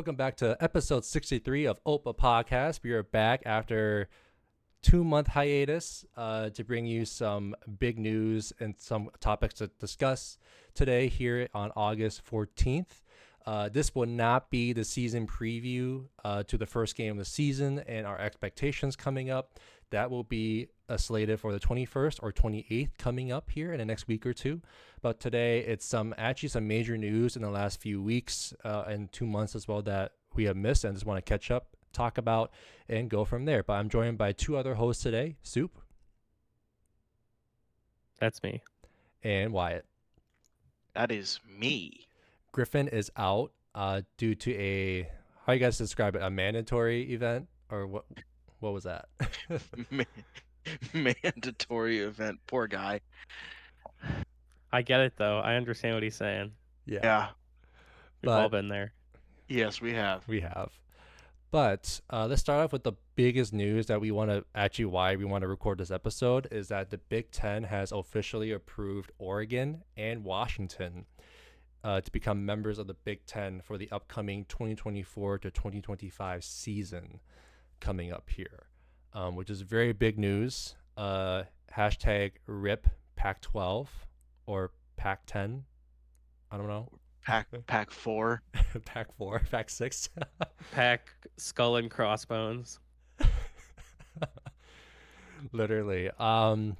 Welcome back to episode 63 of OPA Podcast. We are back after two-month hiatus to bring you some big news and some topics to discuss today here on August 14th. This will not be the season preview to the first game of the season and our expectations coming up. That will be slated for the 21st or 28th coming up here in the next week or two. But today it's actually some major news in the last few weeks and 2 months as well that we have missed and just want to catch up, talk about, and go from there. But I'm joined by two other hosts today, Soup. That's me. And Wyatt. That is me. Griffin is out due to a, how you guys describe it, a mandatory event? Or what was that? Mandatory event. Poor guy. I get it, though. I understand what he's saying. Yeah. We've all been there. Yes, we have. But let's start off with the biggest news that we want to, actually why we want to record this episode, is that the Big Ten has officially approved Oregon and Washington to become members of the Big Ten for the upcoming 2024 to 2025 season coming up here, which is very big news. Hashtag RIP Pac-12 or Pac-10. I don't know. Pac-4. Pac-4. Pac-6. Pac Skull and Crossbones. Literally. Let's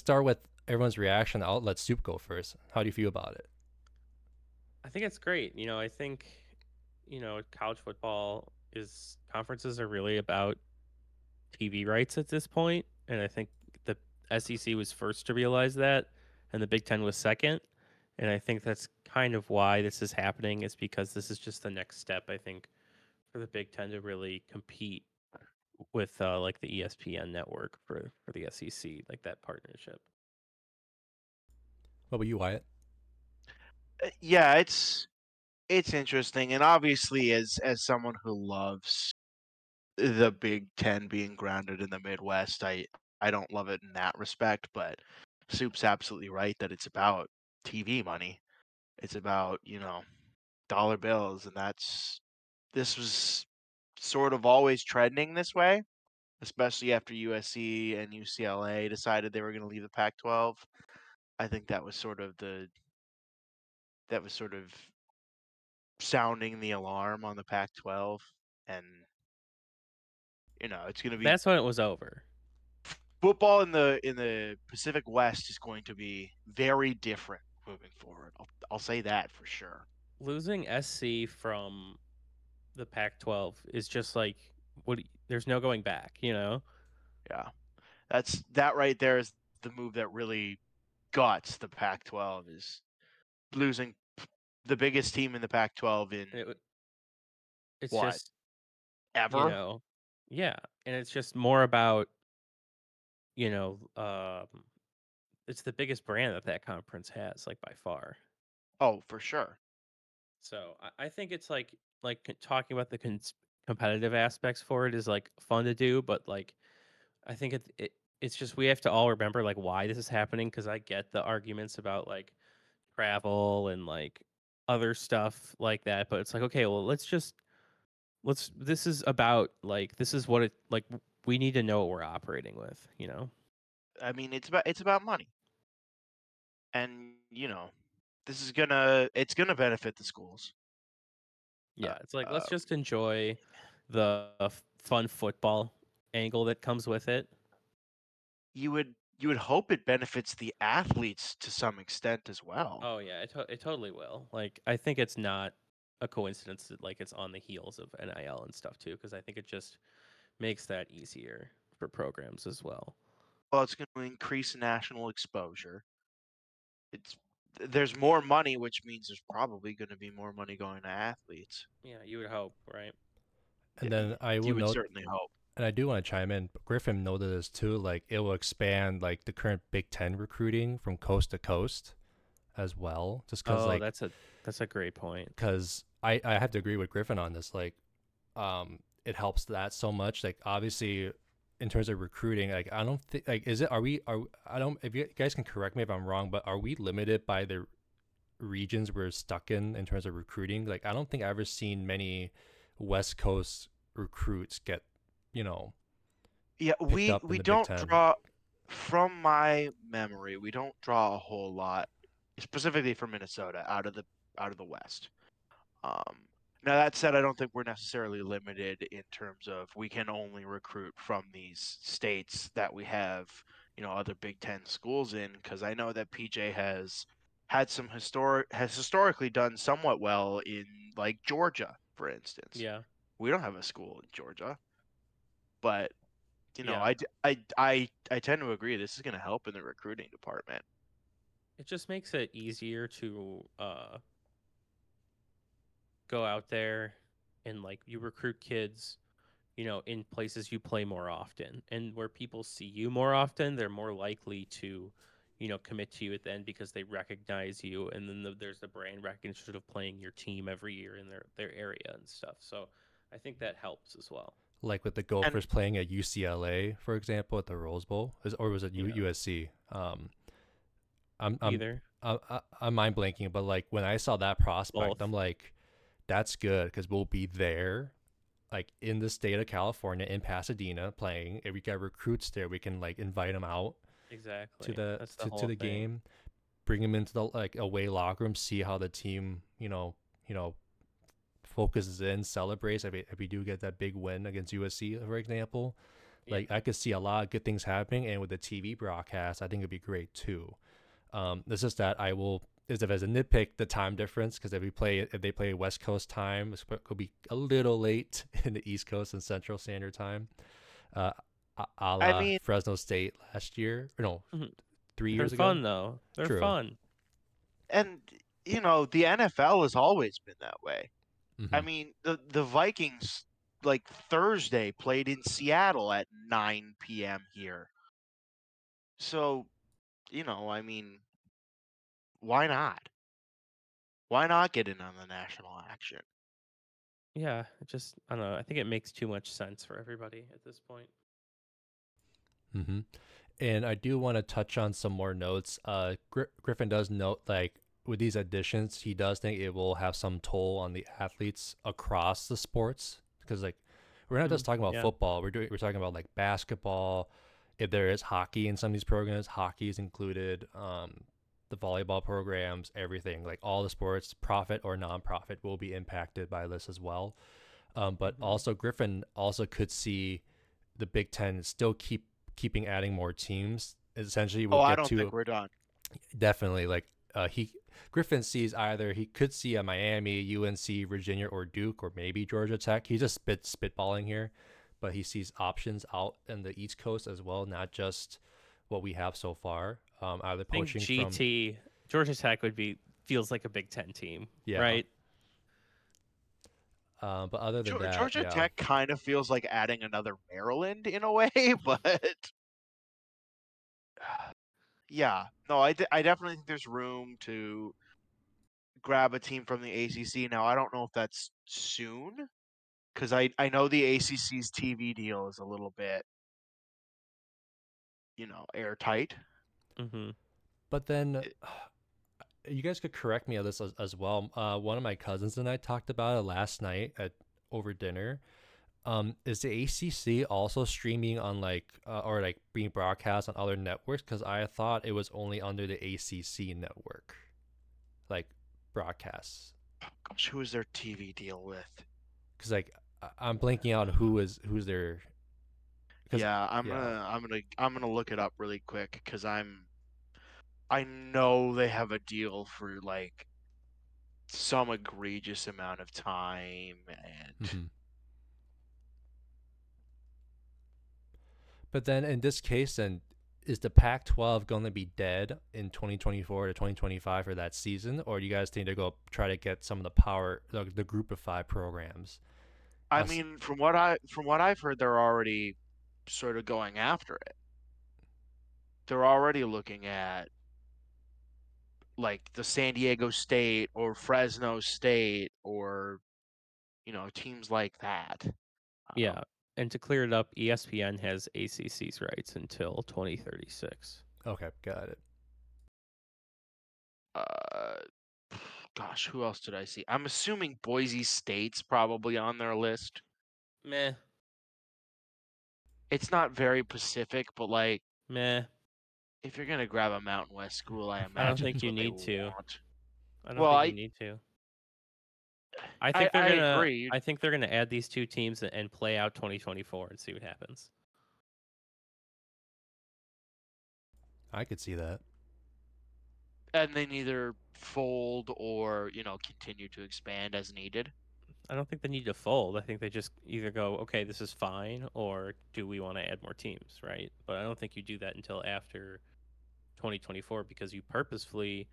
start with everyone's reaction. I'll let Soup go first. How do you feel about it? I think it's great. I think college football conferences are really about TV rights at this point. And I think the SEC was first to realize that, and the Big Ten was second. And I think that's kind of why this is happening, is because this is just the next step, I think, for the Big Ten to really compete with like the ESPN network for the SEC, like that partnership. What about you, Wyatt? Yeah, it's interesting, and obviously as someone who loves the Big Ten being grounded in the Midwest, I don't love it in that respect, but Soup's absolutely right that it's about TV money. It's about, dollar bills, and this was sort of always trending this way, especially after USC and UCLA decided they were going to leave the Pac-12. I think that was sort of sounding the alarm on the Pac-12, and it's going to be. That's when it was over. Football in the Pacific West is going to be very different moving forward. I'll say that for sure. Losing SC from the Pac-12 is just like there's no going back. Yeah, that right there is the move that really guts the Pac-12 is losing the biggest team in the Pac-12 just ever. Yeah, and it's just more about it's the biggest brand that conference has, like, by far. Oh, for sure. So I think it's like talking about the competitive aspects for it is like fun to do, but like I think it's just we have to all remember like why this is happening, because I get the arguments about like travel and like other stuff like that, but it's like, okay, well, this is about like, this is what it like, we need to know what we're operating with. I mean, it's about money, and this is gonna benefit the schools. Yeah, it's like let's just enjoy the fun football angle that comes with it. You would hope it benefits the athletes to some extent as well. Oh yeah, it totally will. Like, I think it's not a coincidence that like it's on the heels of NIL and stuff too, because I think it just makes that easier for programs as well. Well, it's going to increase national exposure. There's more money, which means there's probably going to be more money going to athletes. Yeah, you would hope, right? And then certainly hope. And I do want to chime in. But Griffin noted this too. Like, it will expand like the current Big Ten recruiting from coast to coast, as well. Just because, that's a great point. Because I have to agree with Griffin on this. Like, it helps that so much. Like, obviously, in terms of recruiting, like, I don't think, like, is it, are we, are, I don't, if you guys can correct me if I'm wrong, but are we limited by the regions we're stuck in terms of recruiting. Like, I don't think I've ever seen many West Coast recruits get, you know, we don't draw from my memory. We don't draw a whole lot specifically from Minnesota out of the West. Now that said, I don't think we're necessarily limited in terms of we can only recruit from these states that we have, you know, other Big Ten schools in, because I know that PJ has historically done somewhat well in, like, Georgia, for instance. Yeah, we don't have a school in Georgia, but you know, yeah. I tend to agree. This is going to help in the recruiting department. It just makes it easier to go out there and, like, you recruit kids, you know, in places you play more often, and where people see you more often, they're more likely to, you know, commit to you at the end because they recognize you. And then there's the brand recognition of playing your team every year in their area and stuff. So I think that helps as well. Like with the Gophers playing at UCLA, for example, at the Rose Bowl, or was it USC? I'm mind blanking, but, like, when I saw that prospect, both. I'm like, that's good because we'll be there, like, in the state of California, in Pasadena, playing. If we got recruits there, we can, like, invite them out exactly to the game, bring them into the, like, away locker room, see how the team, you know, focuses in, celebrates. If we do get that big win against USC, for example, like, I could see a lot of good things happening. And with the TV broadcast, I think it'd be great too. It's just that I will, as if as a nitpick, the time difference, because if they play West Coast time, it could be a little late in the East Coast and Central Standard Time. Fresno State last year, or no, 3 years ago. They're fun though. They're True. Fun. And, you know, the NFL has always been that way. Mm-hmm. I mean, the Vikings, like, Thursday played in Seattle at 9 p.m. here. So, you know, I mean, why not? Why not get in on the national action? Yeah, I don't know. I think it makes too much sense for everybody at this point. Mm-hmm. And I do want to touch on some more notes. Griffin does note, like, with these additions, he does think it will have some toll on the athletes across the sports, because, like, we're not just talking about football. We're talking about, like, basketball. If there is hockey in some of these programs, hockey is included. The volleyball programs, everything, like, all the sports, profit or nonprofit, will be impacted by this as well. But also, Griffin also could see the Big Ten still keeping adding more teams. Essentially, we'll get to. I don't think we're done. Definitely, like, Griffin sees either he could see a Miami, UNC, Virginia, or Duke, or maybe Georgia Tech. He's just spitballing here, but he sees options out in the East Coast as well, not just what we have so far. Either poaching Georgia Tech feels like a Big Ten team, right? But other than that, Georgia Tech kind of feels like adding another Maryland in a way, but yeah, no, I definitely think there's room to grab a team from the ACC. Now, I don't know if that's soon, because I know the ACC's TV deal is a little bit, you know, airtight. Mm-hmm. But then you guys could correct me on this as well. One of my cousins and I talked about it last night over dinner. Is the ACC also streaming on, like, or, like, being broadcast on other networks? Because I thought it was only under the ACC network, like, broadcasts. Oh, gosh, who is their TV deal with? Because, like, I'm blanking out who's their. Yeah, I'm gonna look it up really quick, because I know they have a deal for, like, some egregious amount of time and. Mm-hmm. But then in this case, then, is the Pac-12 going to be dead in 2024 to 2025 for that season? Or do you guys think to go try to get some of the power, the group of five programs? I mean, from what I've heard, they're already sort of going after it. They're already looking at, like, the San Diego State or Fresno State or, you know, teams like that. Yeah. And to clear it up, ESPN has ACC's rights until 2036. Okay, got it. gosh, who else did I see? I'm assuming Boise State's probably on their list. Meh. It's not very Pacific, but like, meh. If you're gonna grab a Mountain West school, I imagine. I don't think you need to. I don't think you need to. I think they're gonna agree. I think they're gonna add these two teams and play out 2024 and see what happens. I could see that. And then either fold or, you know, continue to expand as needed. I don't think they need to fold. I think they just either go, okay, this is fine, or do we want to add more teams, right? But I don't think you do that until after 2024 because you purposefully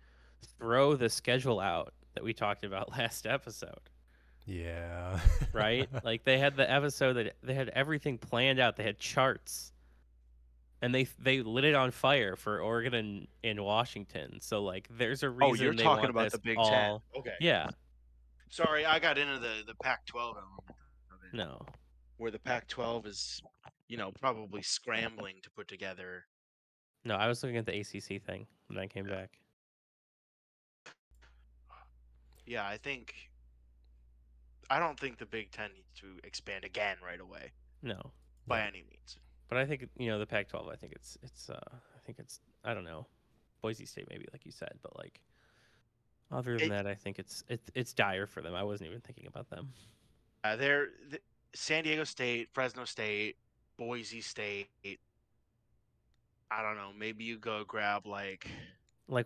throw the schedule out that we talked about last episode. Yeah. Right? Like they had the episode that they had everything planned out. They had charts. And they lit it on fire for Oregon and Washington. So, like, there's a reason. Oh, you're talking about the Big Ten. Okay. Yeah. Sorry, I got into the Pac-12 element of it. No. Where the Pac-12 is, you know, probably scrambling to put together. No, I was looking at the ACC thing when I came back. Yeah, I don't think the Big Ten needs to expand again right away. No. By any means. But I think, you know, the Pac-12, I think it's I don't know, Boise State maybe, like you said, but like other than that, I think it's dire for them. I wasn't even thinking about them. San Diego State, Fresno State, Boise State. I don't know. Maybe you go grab like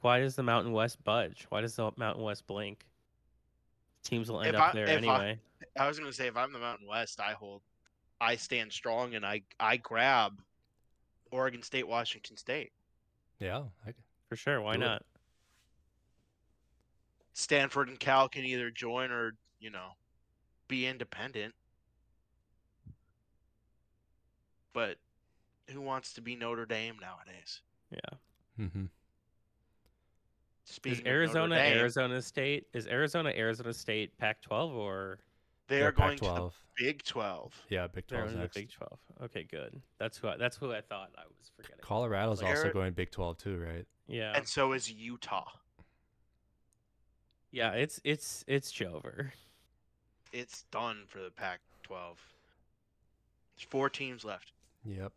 why does the Mountain West budge? Why does the Mountain West blink? Teams will end up there anyway. I was gonna say if I'm the Mountain West, I stand strong and I grab Oregon State, Washington State. Yeah, for sure. Why not? Stanford and Cal can either join or, you know, be independent. But who wants to be Notre Dame nowadays? Yeah. Mm-hmm. Speaking of Notre Dame, is Arizona State Pac-12 or? They're going Pac-12. To the Big 12. Yeah, Big 12 is next. Big 12. Okay, good. That's who I thought I was forgetting. Colorado's also going Big 12 too, right? Yeah. And so is Utah. Yeah, it's Jover. It's done for the Pac-12. There's 4 teams left. Yep.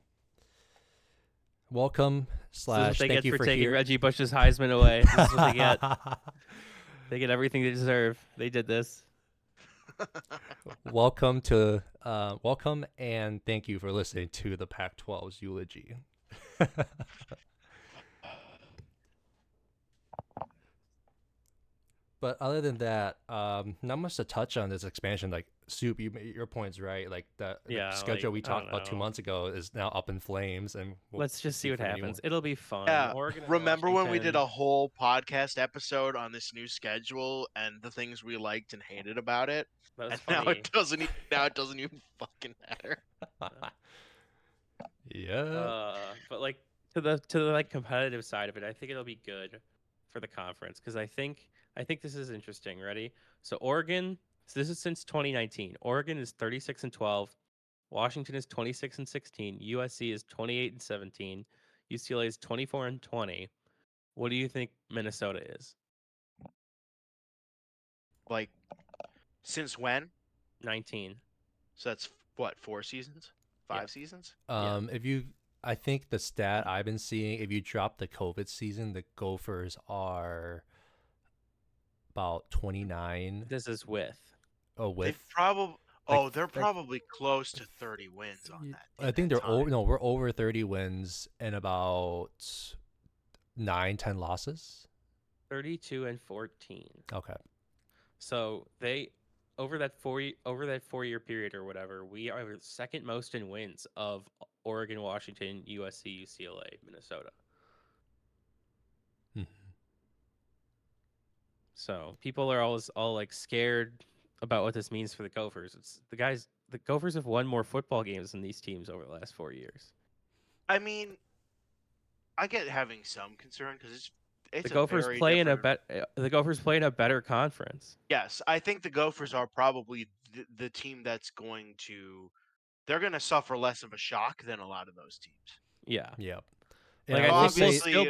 Welcome / thank you for taking Reggie Bush's Heisman away. This is what they get. They get everything they deserve. They did this. Welcome and thank you for listening to the Pac-12's eulogy. But other than that, not much to touch on this expansion. Like, Soup, your point's right. Like, the schedule we talked about 2 months ago is now up in flames. And let's just see what happens. It'll be fun. Yeah. Remember when we did a whole podcast episode on this new schedule and the things we liked and hated about it? That was funny. Now it doesn't even fucking matter. Yeah. But like to the like competitive side of it, I think it'll be good for the conference because I think this is interesting. Ready? So Oregon, this is since 2019. Oregon is 36-12. Washington is 26-16. USC is 28-17. UCLA is 24-20. What do you think Minnesota is? Like, since when? 19. So that's what, 4 seasons? 5 seasons? Yeah. I think the stat I've been seeing, if you drop the COVID season, the Gophers are about 29. This is with. They're probably close to 30 wins on that. I think we're over 30 wins and about 9-10 losses. 32-14. Okay. So they over that four year period or whatever, we are second most in wins of Oregon, Washington, USC, UCLA, Minnesota. So people are all like scared about what this means for the Gophers. The Gophers have won more football games than these teams over the last 4 years. I mean, I get having some concern because it's the Gophers play in a better conference. Yes, I think the Gophers are probably the team that's going to suffer less of a shock than a lot of those teams. Yeah. Yep. Like, and we'll still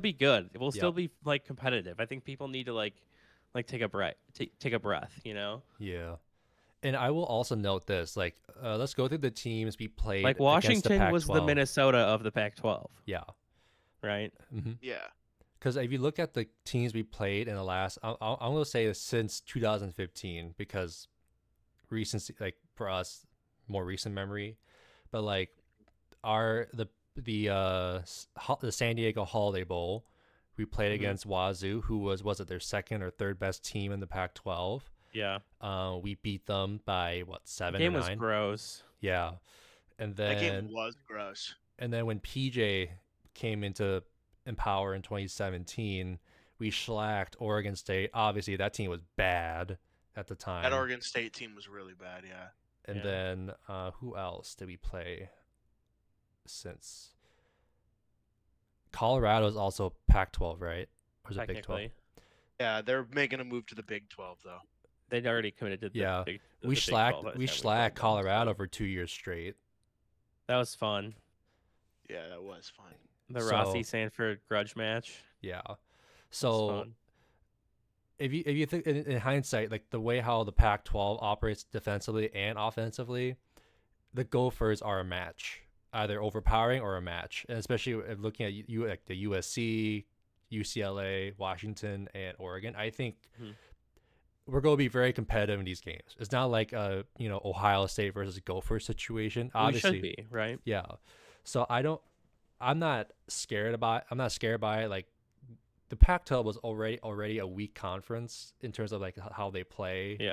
be good. We'll still be competitive. I think people need to like like take a breath, you know? Yeah. And I will also note this, like, let's go through the teams we played. Like, Washington the was the Minnesota of the Pac-12. Yeah. Right? Mm-hmm. Yeah. Because if you look at the teams we played in the last, I'm going to say since 2015, because recency, like, for us, more recent memory. But, like, the San Diego Holiday Bowl, we played mm-hmm. against Wazoo, who was it their second or third best team in the Pac-12? Yeah. We beat them by, 7 or 9? That game was gross. Yeah. And then, that game was gross. And then when PJ came into power in 2017, we shellacked Oregon State. Obviously, that team was bad at the time. That Oregon State team was really bad, yeah. And then who else did we play since? Colorado is also Pac-12, right? Or is it Big 12? Yeah, they're making a move to the Big 12, though. They'd already committed to the Big 12. We slacked Colorado for 2 years straight. That was fun. Yeah, that was fun. The Rossi Sanford grudge match. Yeah. So if you think in hindsight, like the way how the Pac-12 operates defensively and offensively, the Gophers are a match, either overpowering or a match. And especially if looking at like the USC, UCLA, Washington, and Oregon, I think we're going to be very competitive in these games. It's not like a Ohio State versus Gophers situation. Obviously, we should be, right? Yeah. So I'm not scared by it. Like the Pac-12 was already a weak conference in terms of like how they play. Yeah.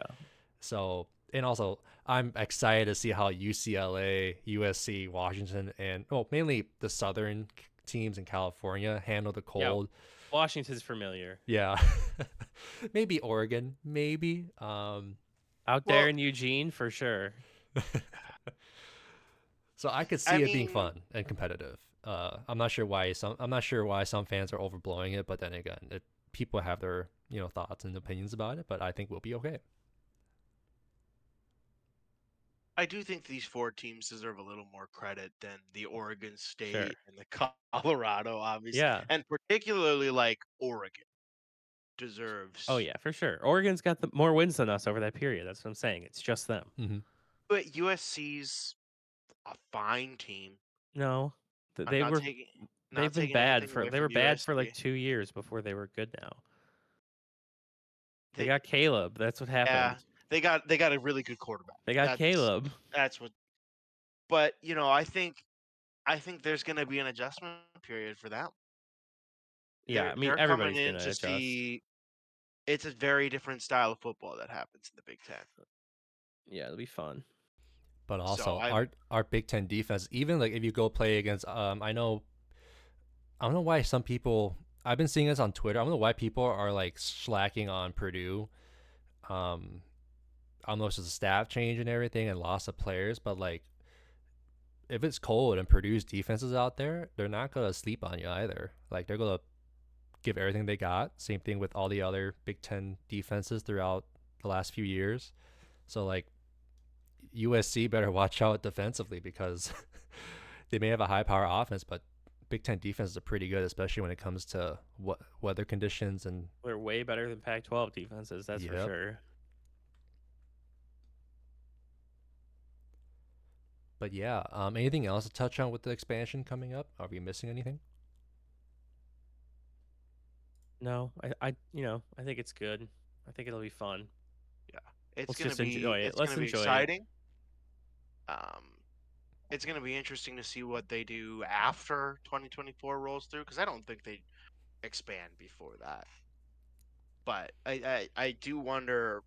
So, and also I'm excited to see how UCLA, USC, Washington, and mainly the Southern teams in California handle the cold. Yeah. Washington's familiar. Yeah. Maybe Oregon, maybe out there in Eugene for sure. So I could see being fun and competitive. I'm not sure why some fans are overblowing it, but then again, people have their thoughts and opinions about it. But I think we'll be okay. I do think these four teams deserve a little more credit than the Oregon State and the Colorado, obviously, and particularly like Oregon deserves. Oh yeah, for sure. Oregon's got more wins than us over that period. That's what I'm saying. It's just them. Mm-hmm. But USC's a fine team. No. They were bad for like 2 years before they were good now. They got Caleb. That's what happened. Yeah, they got a really good quarterback. They got Caleb. That's what. But I think there's going to be an adjustment period for that. Yeah, everybody's going to adjust. It's a very different style of football that happens in the Big Ten. Yeah, it'll be fun. But also our Big Ten defense, even like if you go play against, I don't know why some people, I've been seeing this on Twitter. I don't know why people are like slacking on Purdue. I don't know if it's a staff change and everything and loss of players, but like if it's cold and Purdue's defense is out there, they're not going to sleep on you either. Like they're going to give everything they got. Same thing with all the other Big Ten defenses throughout the last few years. So like, USC better watch out defensively because they may have a high power offense, but Big Ten defenses are pretty good, especially when it comes to weather conditions. And they're way better than Pac-12 defenses, that's for sure. But yeah, anything else to touch on with the expansion coming up? Are we missing anything? No, I think it's good. I think it'll be fun. It's going to be exciting. It's going to be interesting to see what they do after 2024 rolls through, because I don't think they expand before that. But I do wonder,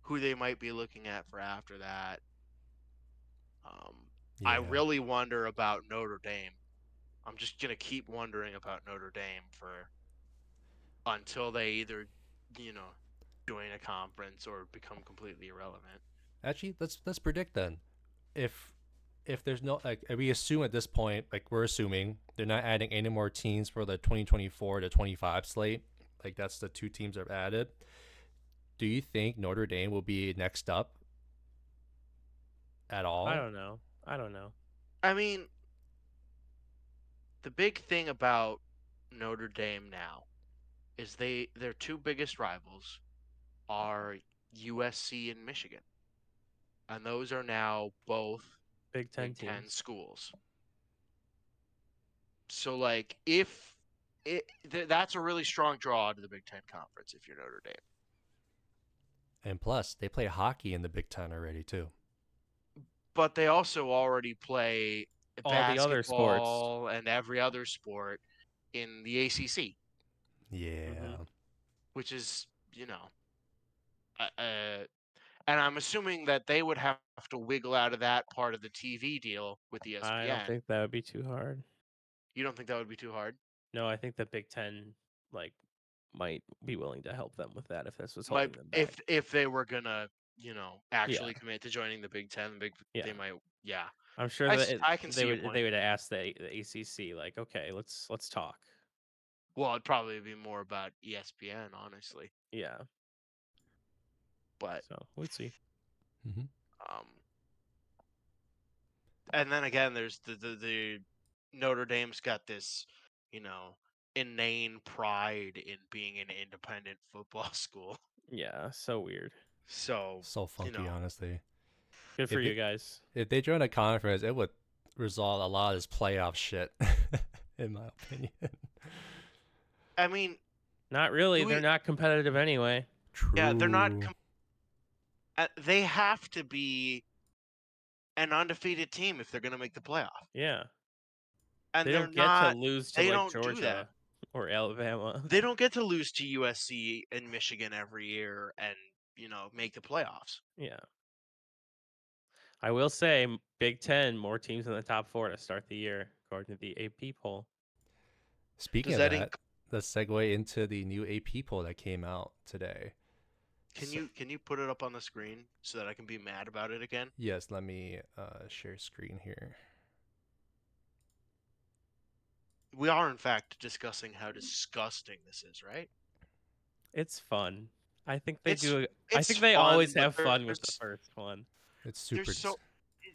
who they might be looking at for after that. I really wonder about Notre Dame. I'm just going to keep wondering about Notre Dame until they either, join a conference or become completely irrelevant. Actually, let's predict then. If there's no we assume at this point, we're assuming they're not adding any more teams for the 2024 to 25 slate. Like that's the two teams that have added. Do you think Notre Dame will be next up at all? I don't know. I mean, the big thing about Notre Dame now is their two biggest rivals are USC and Michigan. And those are now both Big Ten schools. So, like, if that's a really strong draw to the Big Ten Conference if you're Notre Dame. And plus, they play hockey in the Big Ten already, too. But they also already play all the other sports and every other sport in the ACC. Yeah. Mm-hmm. Which is, you know, and I'm assuming that they would have to wiggle out of that part of the TV deal with ESPN. I don't think that would be too hard. You don't think that would be too hard? No, I think the Big Ten, like, might be willing to help them with that if that's what's holding them back. If they were gonna, you know, actually commit to joining the Big Ten, they might. Yeah, I'm sure they would ask the ACC, like, okay, let's talk. Well, it'd probably be more about ESPN, honestly. Yeah, but so we'll see. Mm-hmm. And then again, there's the Notre Dame's got this, you know, Inane pride in being an independent football school. Yeah, so weird. So funky, you know, honestly. Good for you guys. If they joined a conference, it would resolve a lot of this playoff shit, in my opinion. I mean, not really. They're not competitive anyway. True. Yeah, they're not. They have to be an undefeated team if they're going to make the playoff. Yeah. And they don't get to lose to, like, Georgia or Alabama. They don't get to lose to USC and Michigan every year and, you know, make the playoffs. Yeah. I will say, Big Ten, more teams in the top four to start the year, according to the AP poll. Speaking of that, let's segue into the new AP poll that came out today. Can you put it up on the screen so that I can be mad about it again? Yes, let me share screen here. We are, in fact, discussing how disgusting this is, right? It's fun. I think they do. I think they always have fun with the first one. It's super.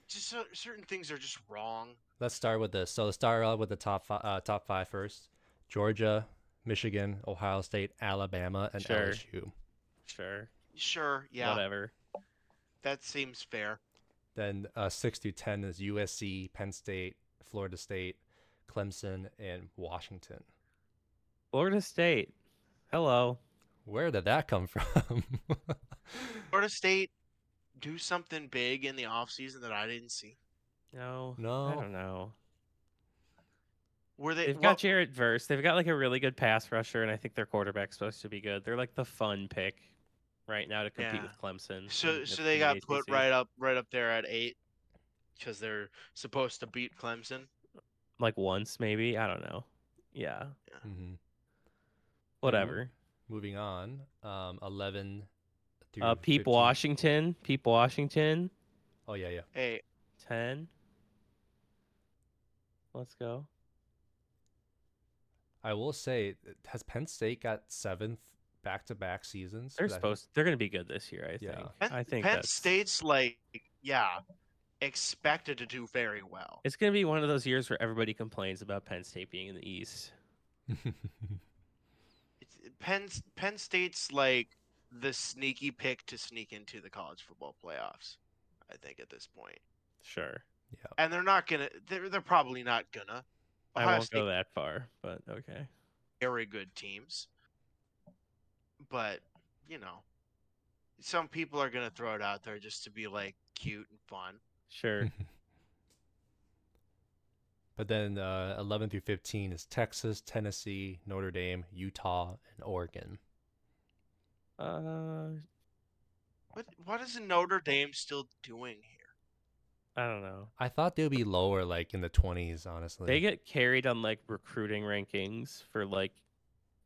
Just certain things are just wrong. Let's start with this. So let's start out with the top five first: Georgia, Michigan, Ohio State, Alabama, and LSU. Sure. Yeah. Whatever. That seems fair. Then 6 through 10 is USC, Penn State, Florida State, Clemson, and Washington. Florida State. Hello. Where did that come from? Florida State do something big in the offseason that I didn't see. No. I don't know. They've got Jarrett Verse. They've got, like, a really good pass rusher, and I think their quarterback's supposed to be good. They're, like, the fun pick right now to compete with Clemson. So they got ACC. Put right up there at 8 because they're supposed to beat Clemson. Like, once, maybe. I don't know. Yeah. Mm-hmm. Whatever. Moving on. 11 through 15. Peep Washington. Oh, yeah. Hey. 10. Let's go. I will say, has Penn State got 7th back-to-back seasons? They're going to be good this year, I think. Yeah. Penn State's, like, yeah, expected to do very well. It's going to be one of those years where everybody complains about Penn State being in the East. Penn State's, like, the sneaky pick to sneak into the college football playoffs, I think, at this point. Sure. Yeah. And they're not going to – they're probably not going to. I won't go that far, but okay. Very good teams. But, you know, some people are going to throw it out there just to be, like, cute and fun. Sure. But then 11 through 15 is Texas, Tennessee, Notre Dame, Utah, and Oregon. What is Notre Dame still doing here? I don't know. I thought they'd be lower, like, in the 20s, honestly. They get carried on, like, recruiting rankings for, like,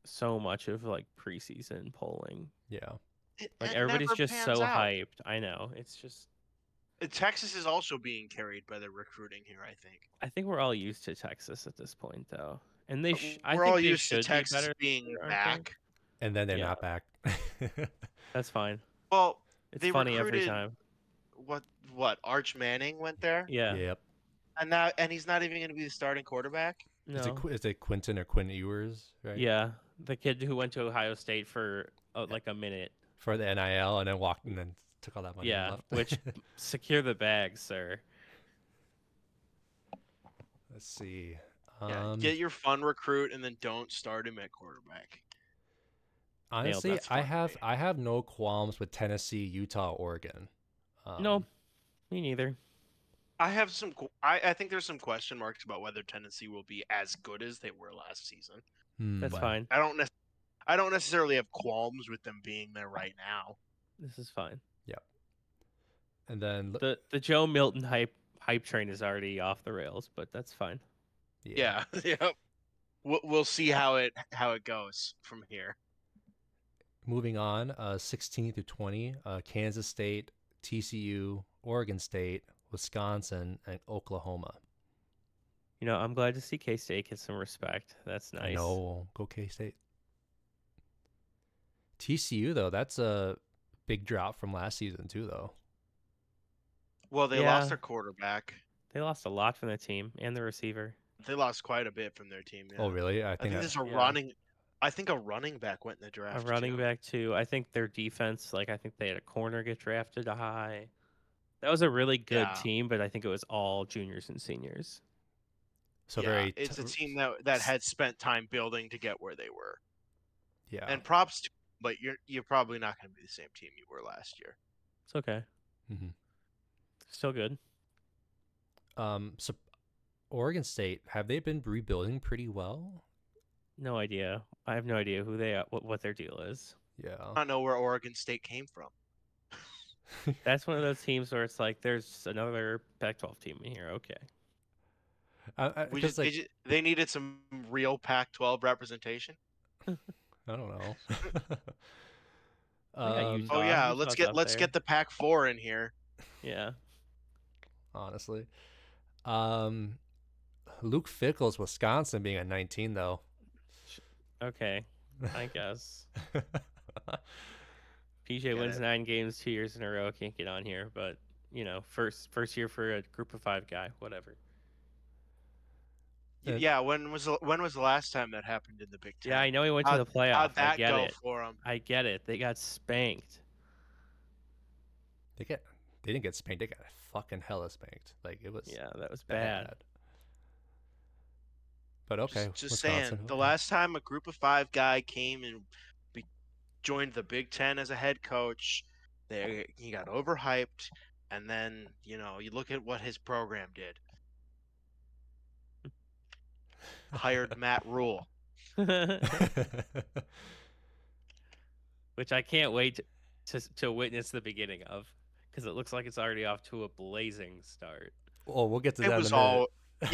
so much of, like, preseason polling. Yeah. Like, everybody's just so hyped. I know. It's just... Texas is also being carried by the recruiting here, I think. I think we're all used to Texas at this point, though. And they should to Texas be being back. And then they're not back. That's fine. Well, it's funny every time. What? Arch Manning went there? Yeah. Yep. And now he's not even going to be the starting quarterback? No. Is it Quentin or Quinn Ewers, right? Yeah. The kid who went to Ohio State for like a minute. For the NIL and then walked and then took all that money. Yeah, and left. Which secure the bag, sir. Let's see. Yeah, get your fun recruit and then don't start him at quarterback. Honestly, I have no qualms with Tennessee, Utah, Oregon. No, me neither. I have some. I think there's some question marks about whether Tennessee will be as good as they were last season. That's fine. I don't necessarily have qualms with them being there right now. This is fine. Yeah. And then the Joe Milton hype train is already off the rails, but that's fine. Yeah. Yeah. We'll see how it goes from here. Moving on, 16 through 20, Kansas State, TCU, Oregon State, Wisconsin, and Oklahoma. You know, I'm glad to see K-State get some respect. That's nice. No, go K-State. TCU, though, that's a big drop from last season, too, though. Well, they lost their quarterback. They lost a lot from their team and the receiver. They lost quite a bit from their team. Yeah. Oh, really? I think a running back went in the draft. A running back, too. I think their defense, I think they had a corner get drafted high. That was a really good team, but I think it was all juniors and seniors. So it's a team that had spent time building to get where they were. Yeah. And props to, but you're probably not going to be the same team you were last year. It's okay. Mm-hmm. Still good. So Oregon State, have they been rebuilding pretty well? No idea. I have no idea who they are, what their deal is. Yeah. I don't know where Oregon State came from. That's one of those teams where it's like there's another Pac-12 team in here. Okay. They needed some real Pac-12 representation. I don't know. Let's get the Pac-4 in here. Yeah. Honestly. Luke Fickell's Wisconsin being at 19 though. Okay, I guess. PJ wins 9 games 2 years in a row. Can't get on here, but you know, first year for a group of 5 guy, whatever. Yeah, when was the last time that happened in the Big Ten? Yeah, I know he went to the playoffs. How'd that go for him? I get it. They got spanked. They didn't get spanked. They got fucking hella spanked. That was bad. But okay, just saying. The last time a group of 5 guy came and joined the Big Ten as a head coach, he got overhyped, and then you look at what his program did. Hired Matt Rule, which I can't wait to witness the beginning of, because it looks like it's already off to a blazing start. Oh, we'll get to that. It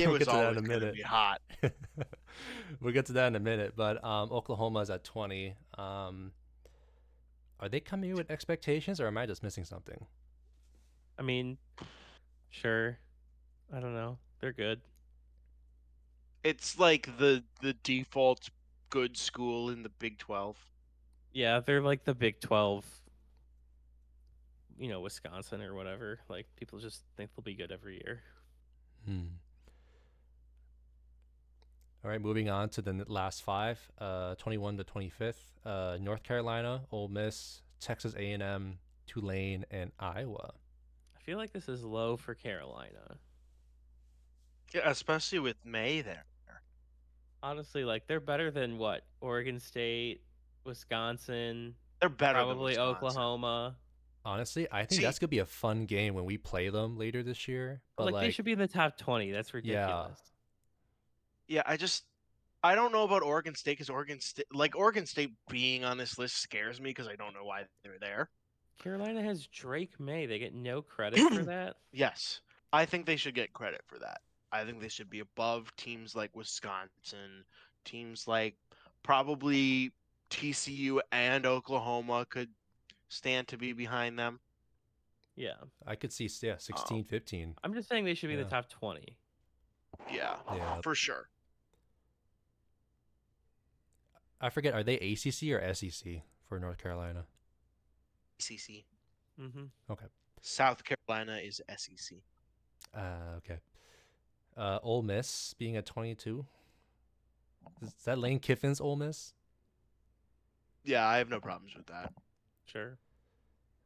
was always going to be hot. We'll get to that in a minute. But Oklahoma's at 20. Are they coming in with expectations, or am I just missing something? I mean, sure. I don't know. They're good. It's like the default good school in the Big 12. Yeah, they're like the Big 12, Wisconsin or whatever. Like, people just think they'll be good every year. Hmm. All right, moving on to the last 5, 21 to 25th, North Carolina, Ole Miss, Texas A&M, Tulane, and Iowa. I feel like this is low for Carolina. Yeah, especially with May there. Honestly, they're better than what? Oregon State, Wisconsin. They're better than Oklahoma. Honestly, I think that's going to be a fun game when we play them later this year. But they should be in the top 20. That's ridiculous. Yeah. Yeah, I don't know about Oregon State, because Oregon State being on this list scares me, because I don't know why they're there. Carolina has Drake May. They get no credit for that? Yes. I think they should get credit for that. I think they should be above teams like Wisconsin, teams like probably TCU and Oklahoma could stand to be behind them. Yeah. I could see 16, 15. I'm just saying they should be in the top 20. Yeah, for sure. I forget, are they ACC or SEC for North Carolina? ACC. Mm-hmm. Okay. South Carolina is SEC. Okay. Ole Miss being at 22. Is that Lane Kiffin's Ole Miss? Yeah, I have no problems with that. Sure.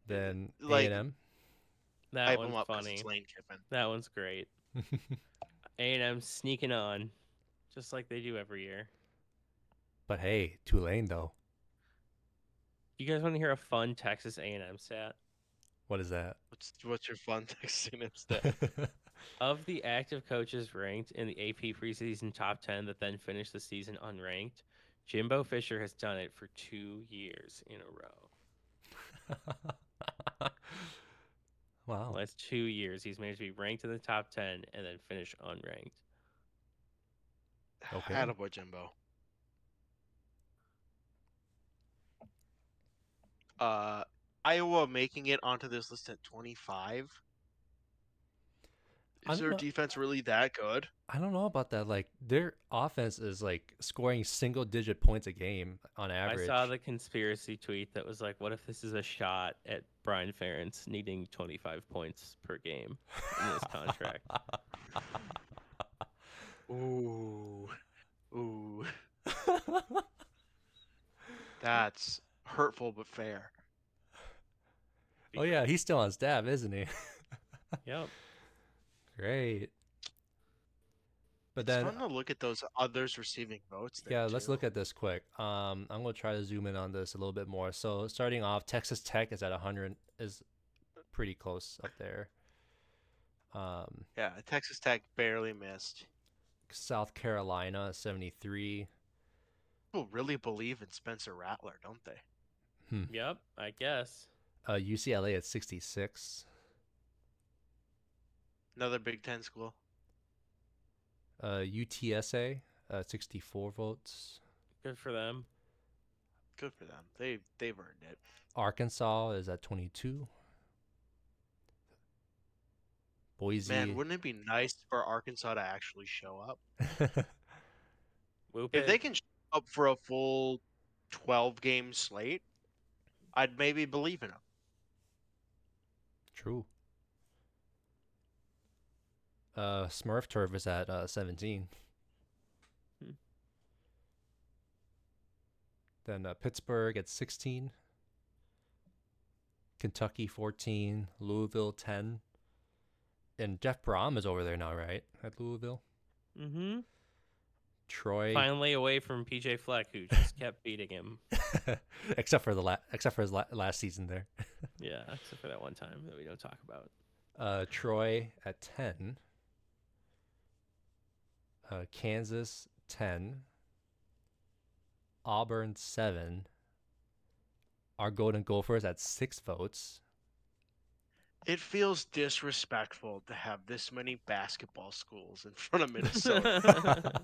Then like, A&M. That one's funny. Lane Kiffin. That one's great. A&M sneaking on, just like they do every year. But hey, Tulane though. You guys want to hear a fun Texas A&M stat? What is that? What's your fun Texas A&M stat? Of the active coaches ranked in the AP preseason top 10 that then finished the season unranked, Jimbo Fisher has done it for 2 years in a row. Wow. Last 2 years, he's managed to be ranked in the top 10 and then finish unranked. Okay. Attaboy, Jimbo. Iowa making it onto this list at 25. Is their defense really that good? I don't know about that. Like, their offense is like scoring single-digit points a game on average. I saw the conspiracy tweet that was like, "What if this is a shot at Brian Ferentz needing 25 points per game in his contract?" Ooh, that's hurtful but fair. Oh yeah, he's still on staff, isn't he? Yep. Great. But then I'm gonna look at those others receiving votes. Yeah, let's look at this quick. I'm gonna try to zoom in on this a little bit more. So starting off, Texas Tech is at 100, is pretty close up there. Yeah, Texas Tech barely missed. South Carolina 73. People really believe in Spencer Rattler, don't they? Yep, I guess. UCLA at 66. Another Big Ten school. UTSA, 64 votes. Good for them. Good for them. They've earned it. Arkansas is at 22. Boise. Man, wouldn't it be nice for Arkansas to actually show up? If they can show up for a full 12-game slate, I'd maybe believe in them. True. Smurf Turf is at 17. Then Pittsburgh at 16. Kentucky 14. Louisville 10. And Jeff Brom is over there now, right? At Louisville. Mm-hmm. Troy finally away from PJ Fleck, who just kept beating him. except for his last season there. Yeah, except for that one time that we don't talk about. Troy at 10. Kansas 10, Auburn 7, our Golden Gophers at 6 votes. It feels disrespectful to have this many basketball schools in front of Minnesota.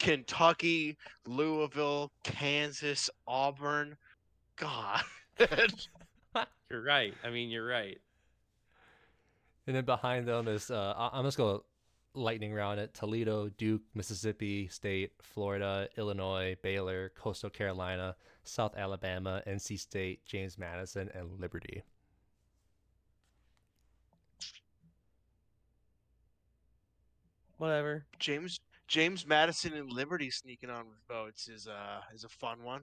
Kentucky, Louisville, Kansas, Auburn. God. You're right. I mean, you're right. And then behind them is, I'm just going to lightning round at Toledo, Duke, Mississippi State, Florida, Illinois, Baylor, Coastal Carolina, South Alabama, NC State, James Madison, and Liberty. Whatever. James Madison and Liberty sneaking on with votes is a fun one.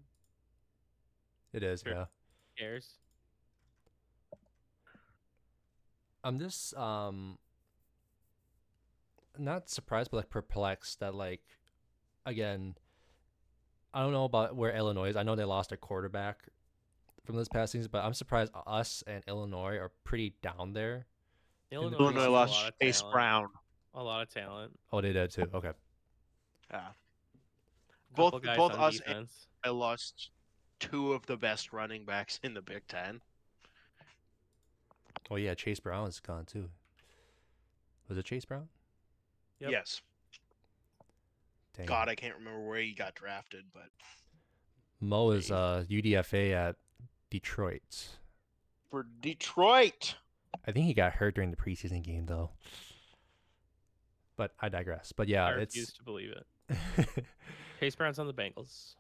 It is, sure. Yeah. Who cares? I'm just not surprised, but like perplexed that, like, again, I don't know about where Illinois is. I know they lost their quarterback from this past season, but I'm surprised us and Illinois are pretty down there. Illinois lost Chase Brown. A lot of talent. Oh, they did too. Okay. Yeah. Both us defense. And I lost two of the best running backs in the Big Ten. Oh yeah, Chase Brown is gone too. Was it Chase Brown? Yep. Yes. Dang. God, I can't remember where he got drafted, but Mo is UDFA at Detroit. For Detroit. I think he got hurt during the preseason game, though. But I digress. But yeah, I refuse to believe it. Chase Brown's on the Bengals.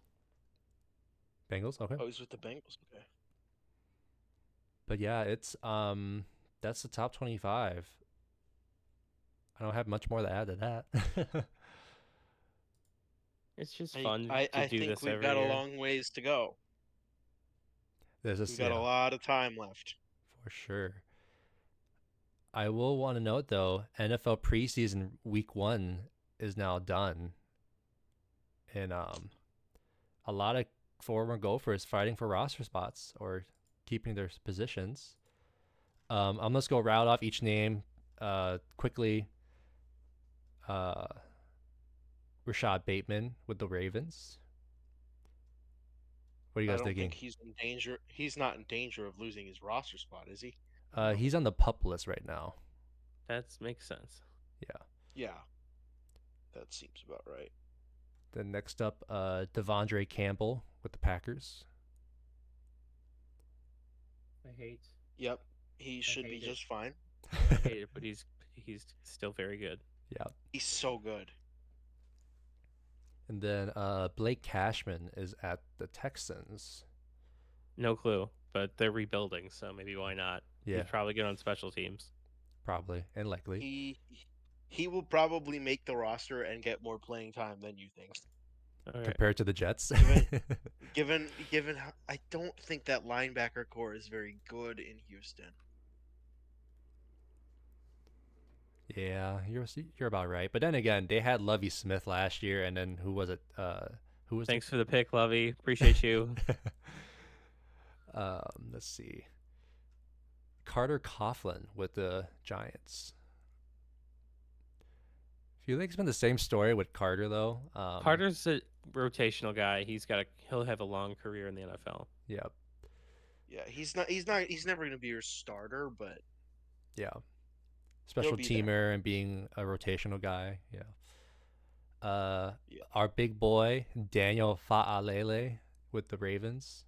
Bengals, okay. Oh, he's with the Bengals, okay. But yeah, it's that's the top 25. I don't have much more to add to that. It's just fun to do this every year. I think we've got a long ways to go. We've got a lot of time left. For sure. I will want to note, though, NFL preseason week one is now done. And a lot of former Gophers fighting for roster spots or keeping their positions. I'm just going to route off each name quickly. Rashad Bateman with the Ravens. What are you guys thinking? I don't think he's in danger. He's not in danger of losing his roster spot, is he? He's on the PUP list right now. That makes sense. Yeah. Yeah. That seems about right. Then next up, Devondre Campbell with the Packers. Yep. He should be just fine. I hate it, but he's still very good. Yeah. He's so good. And then Blake Cashman is at the Texans. No clue, but they're rebuilding, so maybe why not? Yeah. He's probably good on special teams. Probably, and likely. He will probably make the roster and get more playing time than you think. Right. Compared to the Jets? given how, I don't think that linebacker core is very good in Houston. Yeah, you're about right. But then again, they had Lovie Smith last year, and then who was it? Thanks for the pick, Lovie. Appreciate you. Let's see. Carter Coughlin with the Giants. I feel like it's been the same story with Carter, though. Carter's a rotational guy. He'll have a long career in the NFL. Yep. Yeah, he's never going to be your starter, but yeah. Special teamer there. And being a rotational guy. Yeah. Our big boy, Daniel Fa'alele with the Ravens.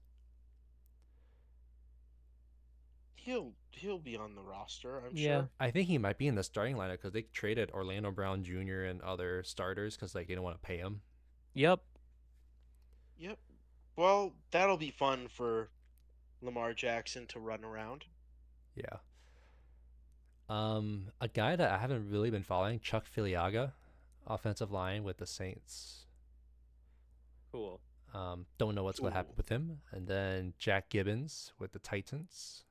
He'll be on the roster, I'm sure. I think he might be in the starting lineup because they traded Orlando Brown Jr. and other starters because they didn't want to pay him. Yep. Well, that'll be fun for Lamar Jackson to run around. Yeah. A guy that I haven't really been following, Chuck Filiaga, offensive line with the Saints. Cool. Don't know what's going to happen with him. And then Jack Gibbons with the Titans.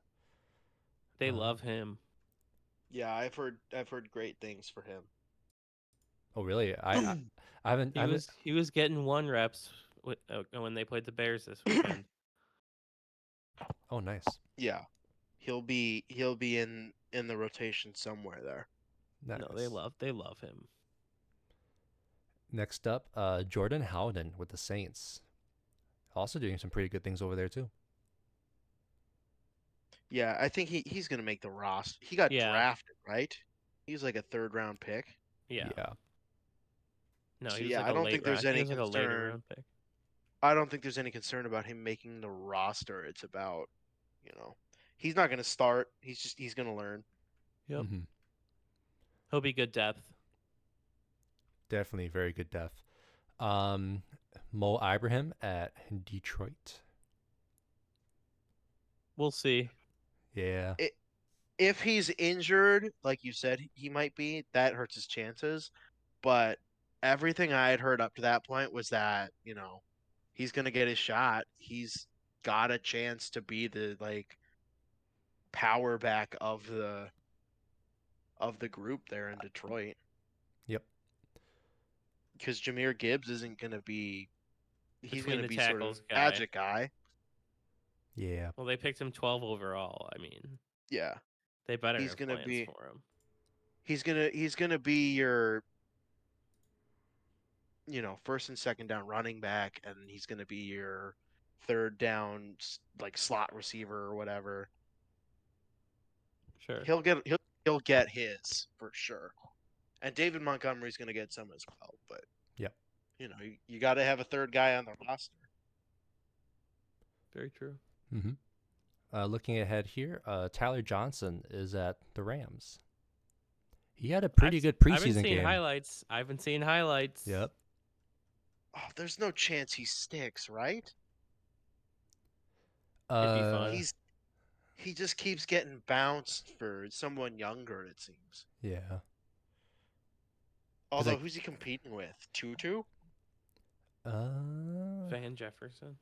They love him. Yeah, I've heard great things for him. Oh, really? I haven't. He was getting one reps when they played the Bears this weekend. Oh, nice. Yeah, he'll be in the rotation somewhere there. Nice. No, they love him. Next up, Jordan Howden with the Saints, also doing some pretty good things over there too. Yeah, I think he's going to make the roster. He got drafted, right? He's like a third-round pick. Yeah. No, I don't think there's any concern about him making the roster. It's about, he's not going to start. He's going to learn. Yep. Mm-hmm. He'll be good depth. Definitely very good depth. Mo Ibrahim at Detroit. We'll see. Yeah. If he's injured, like you said, he might be. That hurts his chances. But everything I had heard up to that point was that, he's going to get his shot. He's got a chance to be the power back of the group there in Detroit. Yep. Because Jahmyr Gibbs isn't going to be. He's going to be sort of magic guy. Yeah. Well, they picked him 12 overall. I mean, yeah, they better have plans for him. He's gonna be your, first and second down running back, and he's gonna be your third down slot receiver or whatever. Sure. He'll get his for sure, and David Montgomery's gonna get some as well. But yeah, you got to have a third guy on the roster. Very true. Mm-hmm. Looking ahead here, Tyler Johnson is at the Rams. He had a pretty good preseason game. I've been seeing highlights. Yep. Oh, there's no chance he sticks, right? It'd be fun. He just keeps getting bounced for someone younger, it seems. Yeah. Although, who's he competing with? Tutu? Van Jefferson.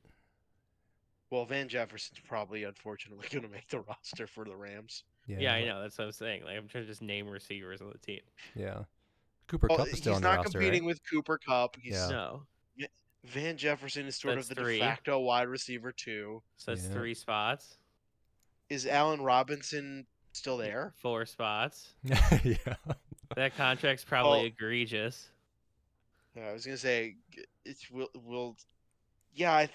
Well, Van Jefferson's probably, unfortunately, going to make the roster for the Rams. Yeah, I know. That's what I'm saying. Like, I'm trying to just name receivers on the team. Yeah. Cooper Kupp is still on the roster, He's not competing with Cooper Kupp. No. Van Jefferson is sort of the de facto wide receiver, too. So that's three spots. Is Allen Robinson still there? Four spots. Yeah. That contract's probably egregious. I was going to say, I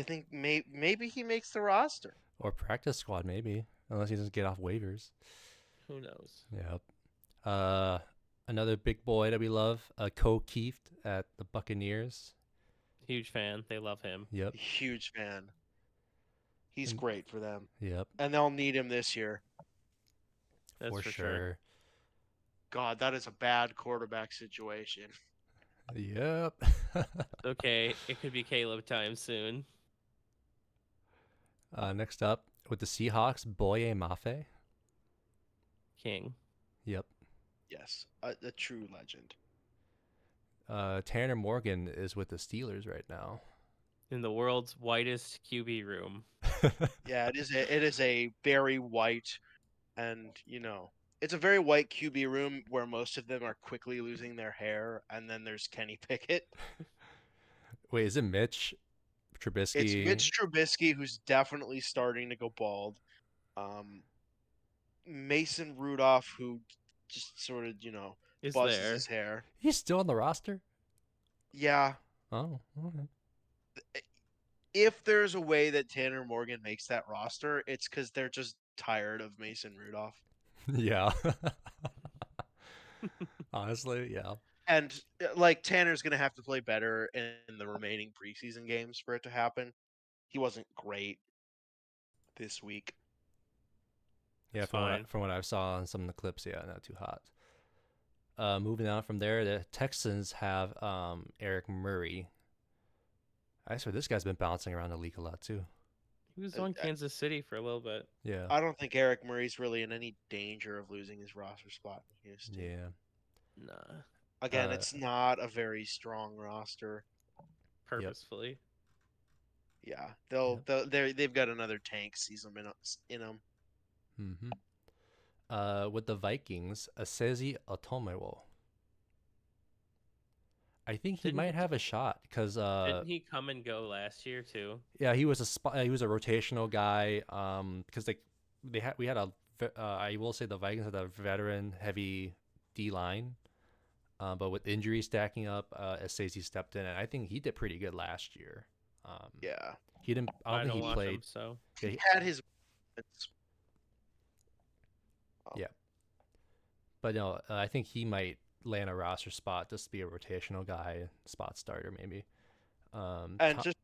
think maybe he makes the roster. Or practice squad, maybe. Unless he doesn't get off waivers. Who knows? Yep. Another big boy that we love, Ko Kieft at the Buccaneers. Huge fan. They love him. Yep. Huge fan. He's great for them. Yep. And they'll need him this year. That's for sure. God, that is a bad quarterback situation. Yep. Okay, it could be Caleb time soon. Next up, with the Seahawks, Boye Mafe. King. Yep. Yes, a true legend. Tanner Morgan is with the Steelers right now. In the world's whitest QB room. Yeah, it is a very white, and, you know, it's a very white QB room where most of them are quickly losing their hair, and then there's Kenny Pickett. Wait, is it Mitch Trubisky? It's Mitch Trubisky, who's definitely starting to go bald. Mason Rudolph, who just sort of, you know, busts his hair. He's still on the roster? Yeah. Oh, okay. If there's a way that Tanner Morgan makes that roster, it's because they're just tired of Mason Rudolph. Yeah. Honestly, yeah. And, like, Tanner's going to have to play better in the remaining preseason games for it to happen. He wasn't great this week. Yeah, from what I saw on some of the clips, yeah, not too hot. Moving on from there, the Texans have Eric Murray. I swear this guy's been bouncing around the league a lot, too. He was on Kansas City for a little bit. Yeah. I don't think Eric Murray's really in any danger of losing his roster spot in Houston. Yeah. Nah. Again, it's not a very strong roster. Purposefully. Yep. Yeah. They've got another tank season in them. Mm-hmm. With the Vikings, Asezi Otomewo. I think he might have a shot because didn't he come and go last year too? Yeah, he was a rotational guy. Because I will say the Vikings had a veteran heavy D line, but with injuries stacking up, Asezi stepped in, and I think he did pretty good last year. Yeah, he didn't. I don't think he played. Him, so yeah, he had his. Yeah, but no, I think he might land a roster spot just to be a rotational guy, spot starter maybe. And just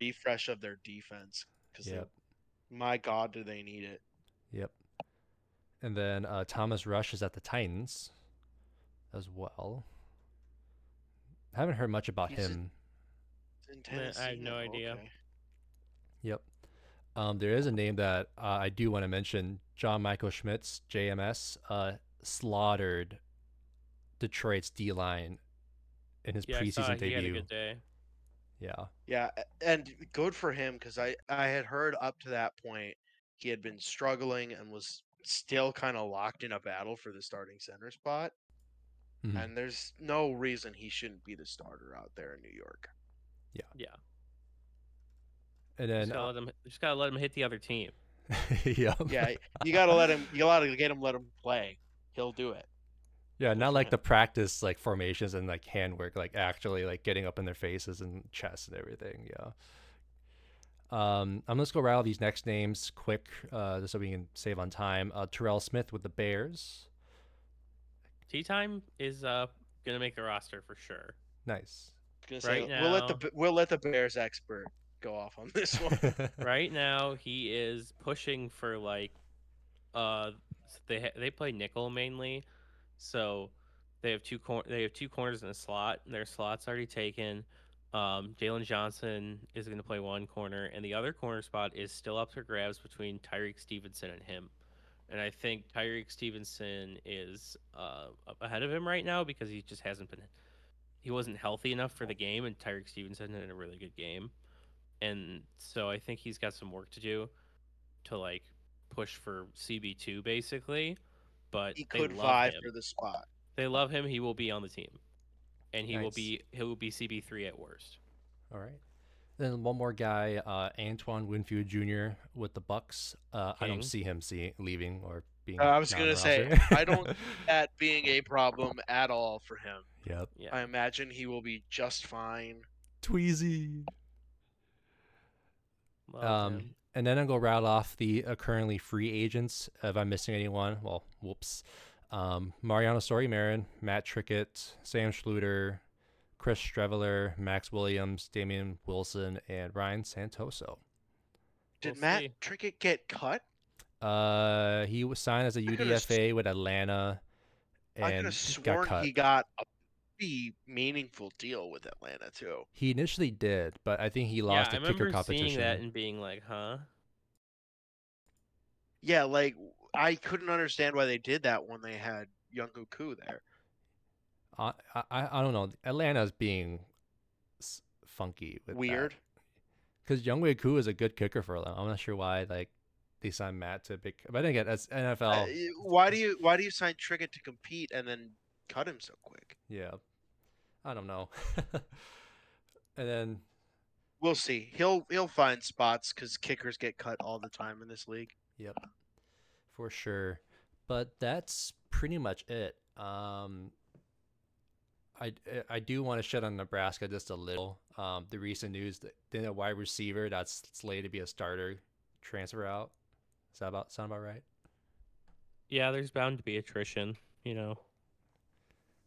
refresh of their defense because my God, do they need it? Yep. And then Thomas Rush is at the Titans as well. I haven't heard much about him. In Tennessee, I have no idea. Okay. Yep. There is a name that I do want to mention. John Michael Schmitz, JMS, slaughtered Detroit's D-line in his preseason debut. Yeah, he had a good day. Yeah. Yeah, and good for him because I had heard up to that point he had been struggling and was still kind of locked in a battle for the starting center spot. Mm-hmm. And there's no reason he shouldn't be the starter out there in New York. Yeah. Yeah. And then just gotta let him hit the other team. Yeah. Yeah, you gotta let him. You gotta get him. Let him play. He'll do it. Yeah, not like the practice like formations and like handwork, like actually like getting up in their faces and chest and everything. Yeah. I'm just gonna rattle these next names quick, just so we can save on time. Terrell Smith with the Bears. Tea Time is gonna make the roster for sure. Nice. Right now, we'll let the Bears expert go off on this one. Right now he is pushing for like they play nickel mainly, so they have two corners in a slot, and their slot's already taken. Jalen Johnson is going to play one corner, and the other corner spot is still up for grabs between Tyreek Stevenson and him, and I think Tyreek Stevenson is ahead of him right now because he just hasn't been he wasn't healthy enough for the game, and Tyreek Stevenson had a really good game. And so I think he's got some work to do to like push for CB2 basically, but he could vie for the spot. They love him. He will be on the team, and he will be CB3 at worst. All right. Then one more guy, Antoine Winfield Jr. with the Bucks. I don't see him leaving or being. I was going to say, I don't see that being a problem at all for him. Yep. Yeah. I imagine he will be just fine. Tweezy. And then I'll go rattle off the currently free agents. If I'm missing anyone, well, whoops. Mariano Sori-Marin, Matt Trickett, Sam Schluter, Chris Streveler, Max Williams, Damian Wilson, and Ryan Santoso. Did Matt Trickett get cut? He was signed as a UDFA with Atlanta, and I could have sworn he got a pretty meaningful deal with Atlanta too. He initially did, but I think he lost a kicker competition. Yeah, I remember seeing that and being like, huh? Yeah, like I couldn't understand why they did that when they had Younghoe there. I don't know. Atlanta's being funky. With weird. Because Younghoe is a good kicker for them. I'm not sure why like they signed Matt to big. But I think that's NFL. Why do you sign Trickett to compete and then cut him so quick? Yeah, I don't know. And then we'll see. He'll find spots because kickers get cut all the time in this league. Yep, for sure. But that's pretty much it. I do want to shed on Nebraska just a little. The recent news that the wide receiver that's slated to be a starter transfer out. Does that sound about right? Yeah, there's bound to be attrition, you know.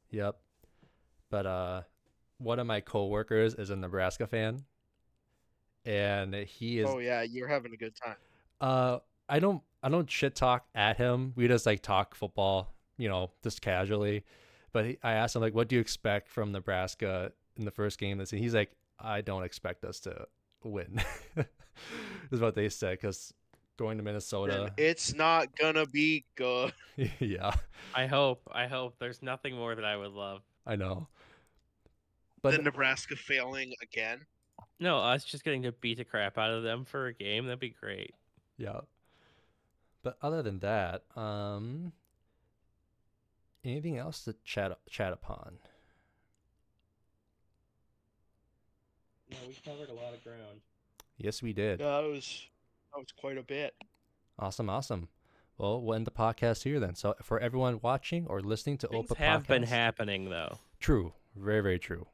Yep. But one of my coworkers is a Nebraska fan, and he is. Oh yeah, you're having a good time. I don't shit talk at him. We just like talk football, you know, just casually. But I asked him, like, what do you expect from Nebraska in the first game of the season? He's like, I don't expect us to win. Is what they said, because going to Minnesota. And it's not going to be good. Yeah. I hope. There's nothing more that I would love. I know. But then Nebraska failing again? No, us just getting to beat the crap out of them for a game. That'd be great. Yeah. But other than that, anything else to chat upon? No, we covered a lot of ground. Yes, we did. Yeah, that was quite a bit. Awesome. Well, we'll end the podcast here then. So for everyone watching or listening to Opa Podcast. Things have been happening, though. True. Very, very true.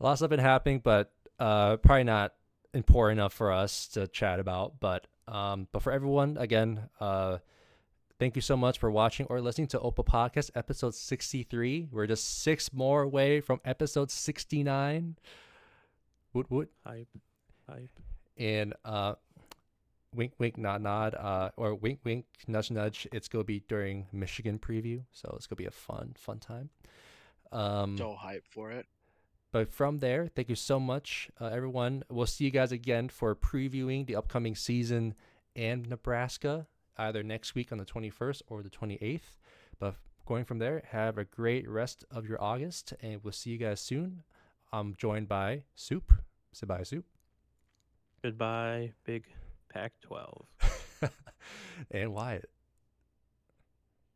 Lots have been happening, but probably not important enough for us to chat about. But for everyone, again, thank you so much for watching or listening to Opa Podcast, episode 63. We're just 6 more away from episode 69. Woot. Hype. And wink, wink, nod, nod, or wink, wink, nudge, nudge. It's going to be during Michigan preview, so it's going to be a fun time. So hype for it. But from there, thank you so much, everyone. We'll see you guys again for previewing the upcoming season and Nebraska, either next week on the 21st or the 28th. But going from there, have a great rest of your August, and we'll see you guys soon. I'm joined by Soup. Say bye, Soup. Goodbye, Big Pac-12. And Wyatt.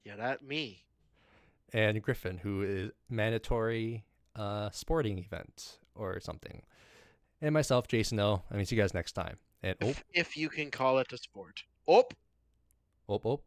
Yeah, that me. And Griffin, who is mandatory sporting event or something. And myself, Jason O. I mean, see you guys next time. And if you can call it a sport. Op. Op.